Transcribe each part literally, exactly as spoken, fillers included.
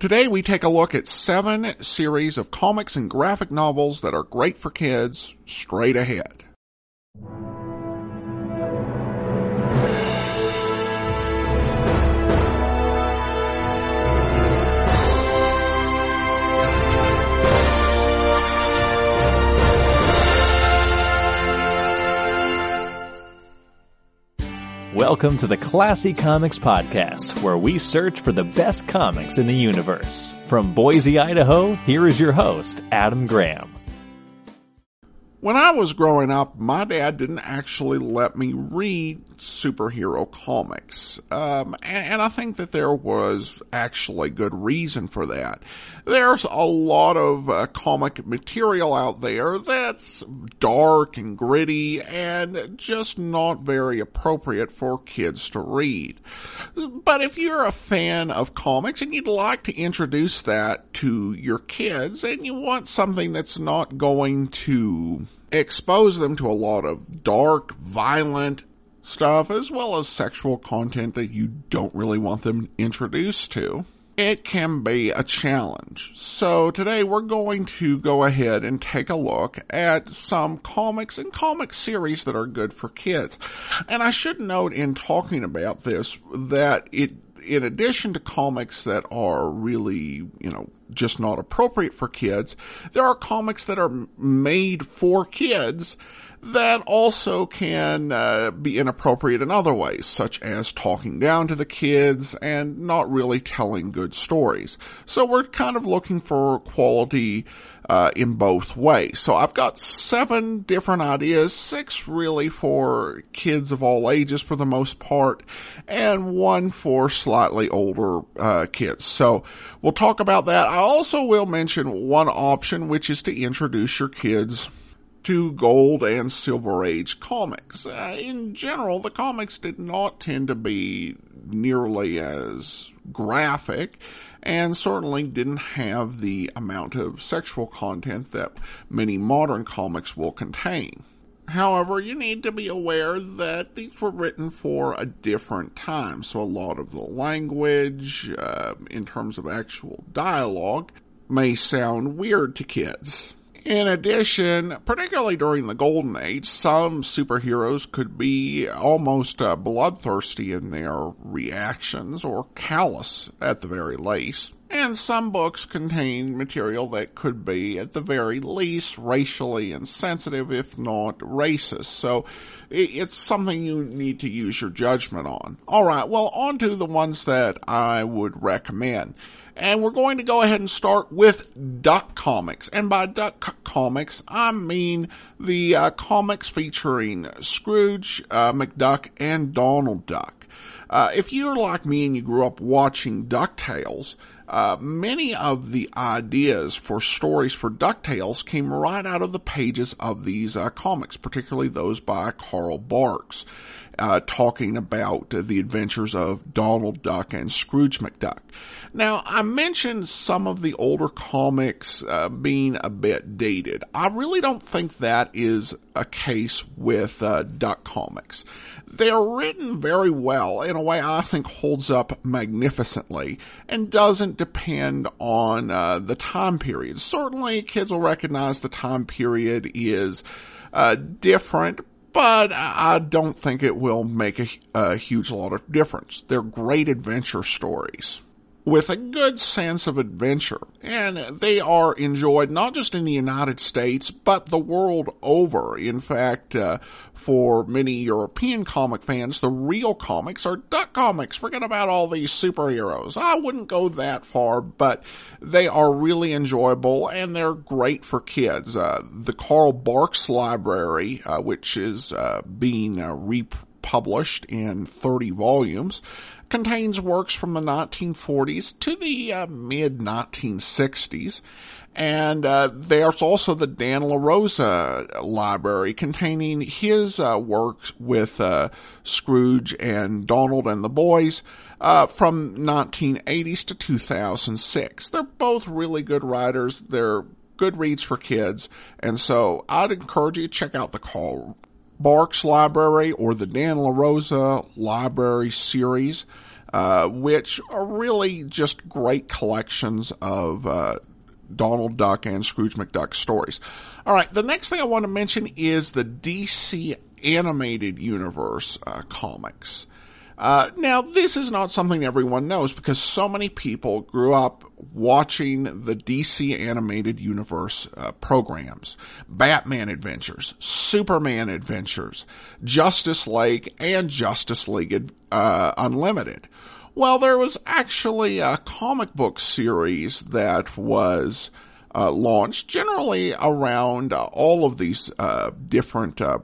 Today we take a look at seven series of comics and graphic novels that are great for kids. Straight ahead. Welcome to the Classy Comics Podcast, where we search for the best comics in the universe. From Boise, Idaho, here is your host, Adam Graham. When I was growing up, my dad didn't actually let me read superhero comics. Um, and, and I think that there was actually good reason for that. There's a lot of uh, comic material out there that's dark and gritty and just not very appropriate for kids to read. But if you're a fan of comics and you'd like to introduce that to your kids and you want something that's not going to expose them to a lot of dark, violent stuff, as well as sexual content that you don't really want them introduced to, it can be a challenge. So today we're going to go ahead and take a look at some comics and comic series that are good for kids. And I should note in talking about this that it, in addition to comics that are really, you know, just not appropriate for kids, there are comics that are made for kids that also can uh, be inappropriate in other ways, such as talking down to the kids and not really telling good stories. So we're kind of looking for quality uh, in both ways. So I've got seven different ideas, six really for kids of all ages for the most part, and one for slightly older uh, kids. So we'll talk about that. I also will mention one option, which is to introduce your kids to Gold and Silver Age comics. Uh, in general, the comics did not tend to be nearly as graphic and certainly didn't have the amount of sexual content that many modern comics will contain. However, you need to be aware that these were written for a different time, so a lot of the language, uh, in terms of actual dialogue, may sound weird to kids. In addition, particularly during the Golden Age, some superheroes could be almost uh, bloodthirsty in their reactions, or callous at the very least. And some books contain material that could be, at the very least, racially insensitive, if not racist. So it's something you need to use your judgment on. All right, well, on to the ones that I would recommend. And we're going to go ahead and start with Duck Comics. And by Duck Comics, I mean the uh, comics featuring Scrooge, uh, McDuck, and Donald Duck. Uh, if you're like me and you grew up watching DuckTales, uh, many of the ideas for stories for DuckTales came right out of the pages of these uh, comics, particularly those by Carl Barks, uh, talking about uh, the adventures of Donald Duck and Scrooge McDuck. Now, I mentioned some of the older comics uh, being a bit dated. I really don't think that is a case with uh, Duck Comics. They're written very well in a way I think holds up magnificently and doesn't depend on uh, the time period. Certainly, kids will recognize the time period is uh, different, but I don't think it will make a, a huge lot of difference. They're great adventure stories with a good sense of adventure, and they are enjoyed not just in the United States, but the world over. In fact, uh, for many European comic fans, the real comics are Duck Comics. Forget about all these superheroes. I wouldn't go that far, but they are really enjoyable, and they're great for kids. Uh, the Carl Barks Library, uh, which is uh, being uh, republished in thirty volumes, contains works from the nineteen forties to the uh, mid nineteen sixties. And uh, there's also the Dan La Rosa Library, containing his uh, works with uh, Scrooge and Donald and the Boys uh, from nineteen eighties to two thousand six. They're both really good writers. They're good reads for kids. And so I'd encourage you to check out the Carl Barks Library or the Dan La Rosa Library series. uh, which are really just great collections of uh, Donald Duck and Scrooge McDuck stories. All right, the next thing I want to mention is the D C Animated Universe uh, comics. Uh, now, this is not something everyone knows because so many people grew up watching the D C Animated Universe uh, programs. Batman Adventures, Superman Adventures, Justice League, and Justice League uh, Unlimited. Well, there was actually a comic book series that was uh, launched generally around uh, all of these uh, different uh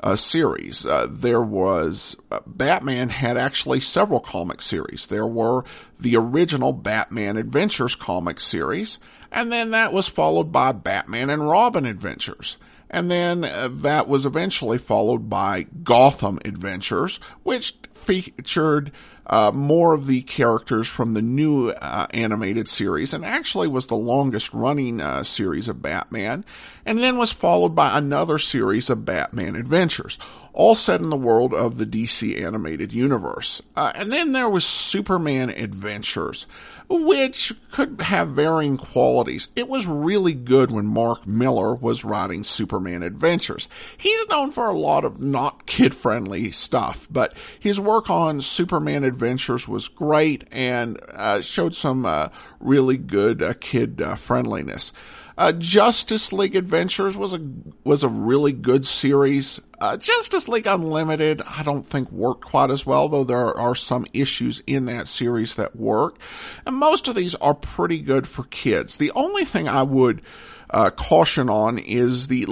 Uh, series. Uh, there was, uh, Batman had actually several comic series. There were the original Batman Adventures comic series, and then that was followed by Batman and Robin Adventures. And then uh, that was eventually followed by Gotham Adventures, which featured uh, more of the characters from the new uh, animated series, and actually was the longest running uh, series of Batman, and then was followed by another series of Batman Adventures, all set in the world of the D C Animated Universe. Uh, and then there was Superman Adventures, which could have varying qualities. It was really good when Mark Miller was writing Superman Adventures. He's known for a lot of not kid-friendly stuff, but his work on Superman Adventures was great and uh, showed some uh, really good uh, kid uh, friendliness. Uh, Justice League Adventures was a was a really good series. Uh, Justice League Unlimited, I don't think worked quite as well, though there are some issues in that series that work. And most of these are pretty good for kids. The only thing I would Uh, caution on is the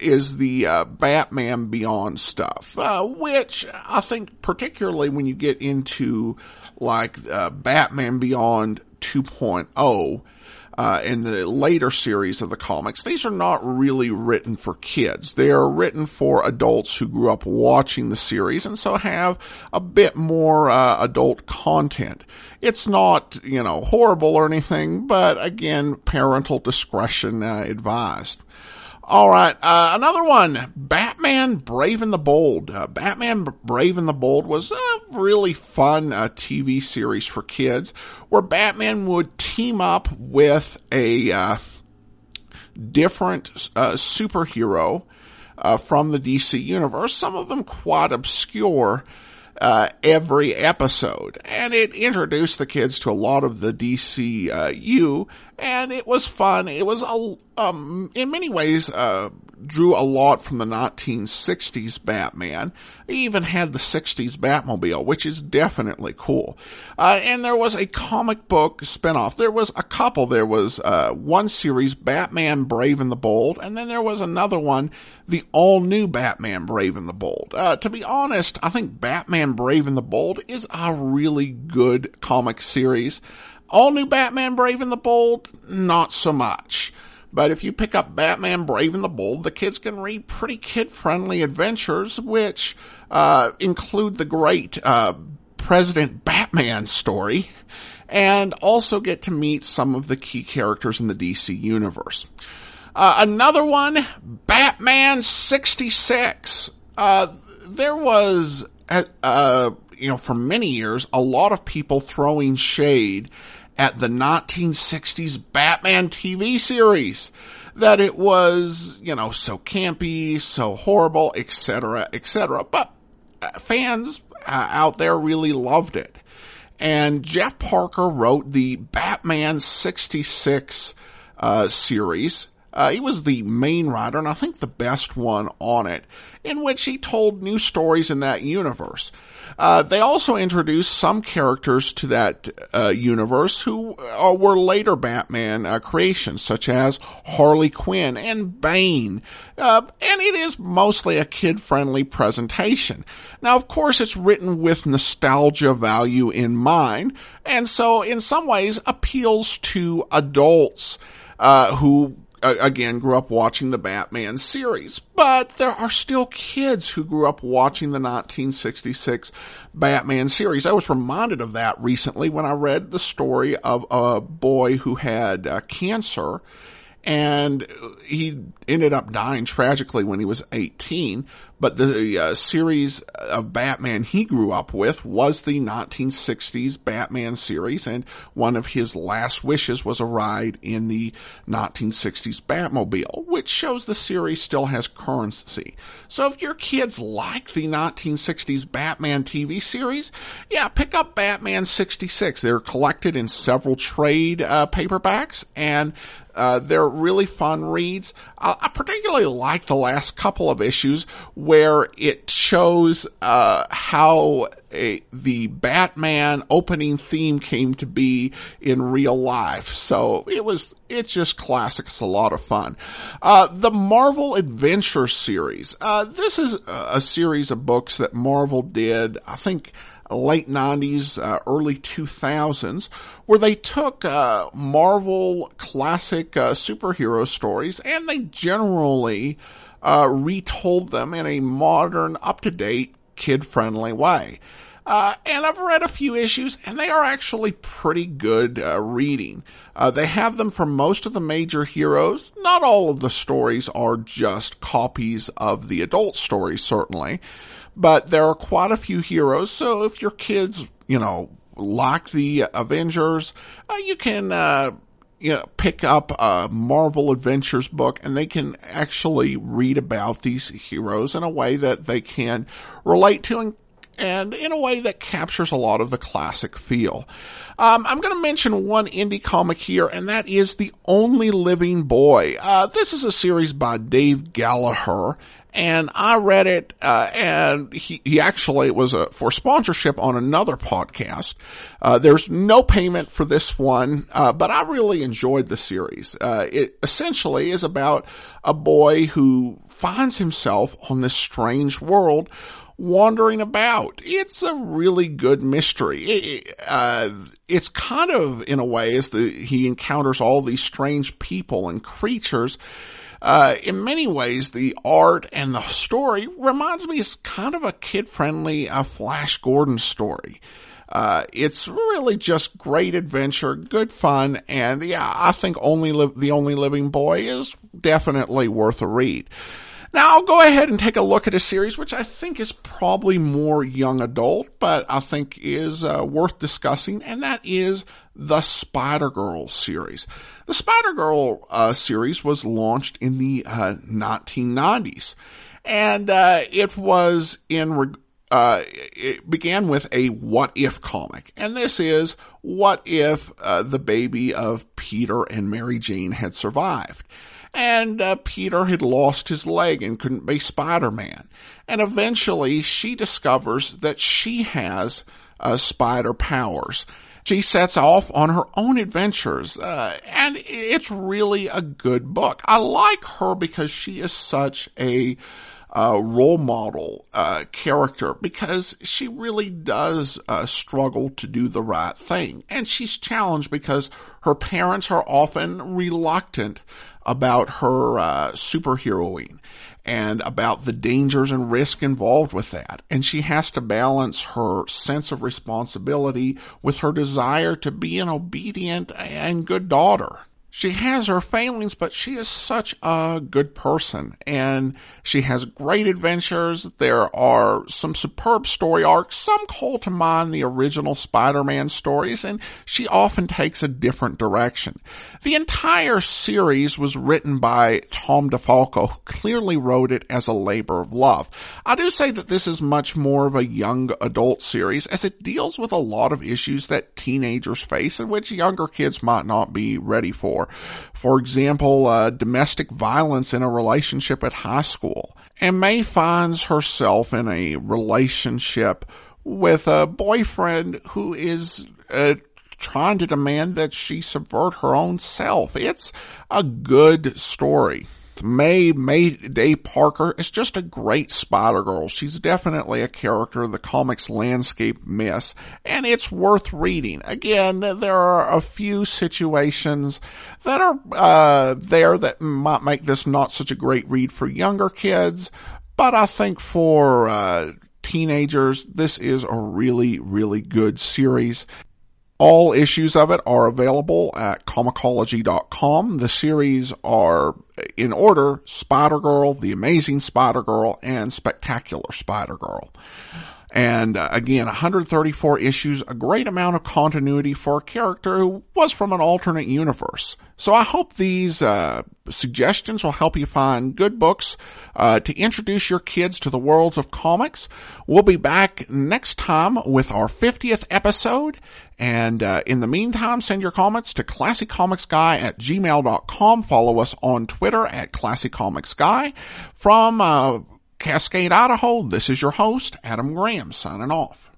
is the uh, Batman Beyond stuff, uh, which I think particularly when you get into like uh, Batman Beyond two point oh uh, and the later series of the comics, these are not really written for kids. They are written for adults who grew up watching the series and so have a bit more uh, adult content. It's not, you know, horrible or anything, but again, parental discretion uh, advised. All right, uh, another one, Batman Brave and the Bold. Uh, Batman Brave and the Bold was a really fun uh, T V series for kids where Batman would team up with a uh, different uh, superhero uh, from the D C universe, some of them quite obscure, Uh, every episode. And it introduced the kids to a lot of the D C uh, U, and it was fun. It was, a, um, in many ways, uh, drew a lot from the nineteen sixties Batman. He even had the sixties Batmobile, which is definitely cool. Uh, and there was a comic book spinoff. There was a couple. There was uh, one series, Batman Brave and the Bold, and then there was another one, the all-new Batman Brave and the Bold. Uh, to be honest, I think Batman Brave and the Bold is a really good comic series. All-new Batman Brave and the Bold, not so much. But if you pick up Batman Brave and the Bold, the kids can read pretty kid-friendly adventures, which uh, include the great uh, President Batman story, and also get to meet some of the key characters in the D C universe. Uh, another one, Batman sixty-six. Uh, there was, uh, you know, for many years, a lot of people throwing shade at the nineteen sixties Batman T V series, that it was, you know, so campy, so horrible, et cetera, et cetera. But fans uh, out there really loved it. And Jeff Parker wrote the Batman sixty-six uh, series. Uh, he was the main writer, and I think the best one on it, in which he told new stories in that universe. Uh, they also introduced some characters to that uh, universe who uh, were later Batman uh, creations, such as Harley Quinn and Bane. Uh, and it is mostly a kid-friendly presentation. Now, of course, it's written with nostalgia value in mind, and so in some ways appeals to adults uh, who... again, grew up watching the Batman series, but there are still kids who grew up watching the nineteen sixty-six Batman series. I was reminded of that recently when I read the story of a boy who had uh, cancer, and he ended up dying tragically when he was eighteen, But the uh, series of Batman he grew up with was the nineteen sixties Batman series, and one of his last wishes was a ride in the nineteen sixties Batmobile, which shows the series still has currency. So if your kids like the nineteen sixties Batman T V series, yeah, pick up Batman sixty-six. They're collected in several trade uh, paperbacks, and Uh, they're really fun reads. Uh, I particularly like the last couple of issues where it shows uh, how a, the Batman opening theme came to be in real life. So it was, it's just classic. It's a lot of fun. Uh, the Marvel Adventures series. Uh, this is a, a series of books that Marvel did, I think, late nineties, uh, early two thousands, where they took uh, Marvel classic uh, superhero stories, and they generally uh, retold them in a modern, up-to-date, kid-friendly way. Uh, and I've read a few issues, and they are actually pretty good uh, reading. Uh, they have them from most of the major heroes. Not all of the stories are just copies of the adult stories, certainly. But there are quite a few heroes, so if your kids, you know, like the Avengers, uh, you can uh, you know, pick up a Marvel Adventures book, and they can actually read about these heroes in a way that they can relate to, and and in a way that captures a lot of the classic feel. Um, I'm going to mention one indie comic here, and that is The Only Living Boy. Uh, this is a series by Dave Gallagher, and I read it, uh, and he, he actually was a, for sponsorship on another podcast. Uh, there's no payment for this one, uh, but I really enjoyed the series. Uh, it essentially is about a boy who finds himself on this strange world wandering about. It's a really good mystery. It, uh, it's kind of, in a way, as the, he encounters all these strange people and creatures. Uh, in many ways, the art and the story reminds me, it's kind of a kid-friendly uh, Flash Gordon story. Uh, it's really just great adventure, good fun, and yeah, I think only li- The Only Living Boy is definitely worth a read. Now, I'll go ahead and take a look at a series which I think is probably more young adult, but I think is uh, worth discussing, and that is the Spider Girl series. The Spider Girl uh, series was launched in the uh, nineteen nineties, and uh, it was in re- uh, it began with a what if comic, and this is what if uh, the baby of Peter and Mary Jane had survived. And uh, Peter had lost his leg and couldn't be Spider-Man. And eventually she discovers that she has uh, spider powers. She sets off on her own adventures, uh, and it's really a good book. I like her because she is such a uh, role model uh, character, because she really does uh, struggle to do the right thing. And she's challenged because her parents are often reluctant about her uh, superheroing and about the dangers and risk involved with that. And she has to balance her sense of responsibility with her desire to be an obedient and good daughter. She has her failings, but she is such a good person, and she has great adventures. There are some superb story arcs. Some call to mind the original Spider-Man stories, and she often takes a different direction. The entire series was written by Tom DeFalco, who clearly wrote it as a labor of love. I do say that this is much more of a young adult series, as it deals with a lot of issues that teenagers face and which younger kids might not be ready for. For example, uh, domestic violence in a relationship at high school. And May finds herself in a relationship with a boyfriend who is uh, trying to demand that she subvert her own self. It's a good story. May, May Day Parker is just a great Spider Girl. She's definitely a character the comics landscape miss, and it's worth reading. Again, there are a few situations that are uh, there that might make this not such a great read for younger kids, but I think for uh, teenagers, this is a really, really good series. All issues of it are available at comicology dot com. The series are, in order, Spider Girl, The Amazing Spider Girl, and Spectacular Spider Girl. And again, one hundred thirty-four issues, a great amount of continuity for a character who was from an alternate universe. So I hope these uh, suggestions will help you find good books uh, to introduce your kids to the worlds of comics. We'll be back next time with our fiftieth episode. And uh, in the meantime, send your comments to classy comics guy at gmail dot com. Follow us on Twitter at ClassyComicsGuy. From... Uh, Cascade, Idaho, this is your host, Adam Graham, signing off.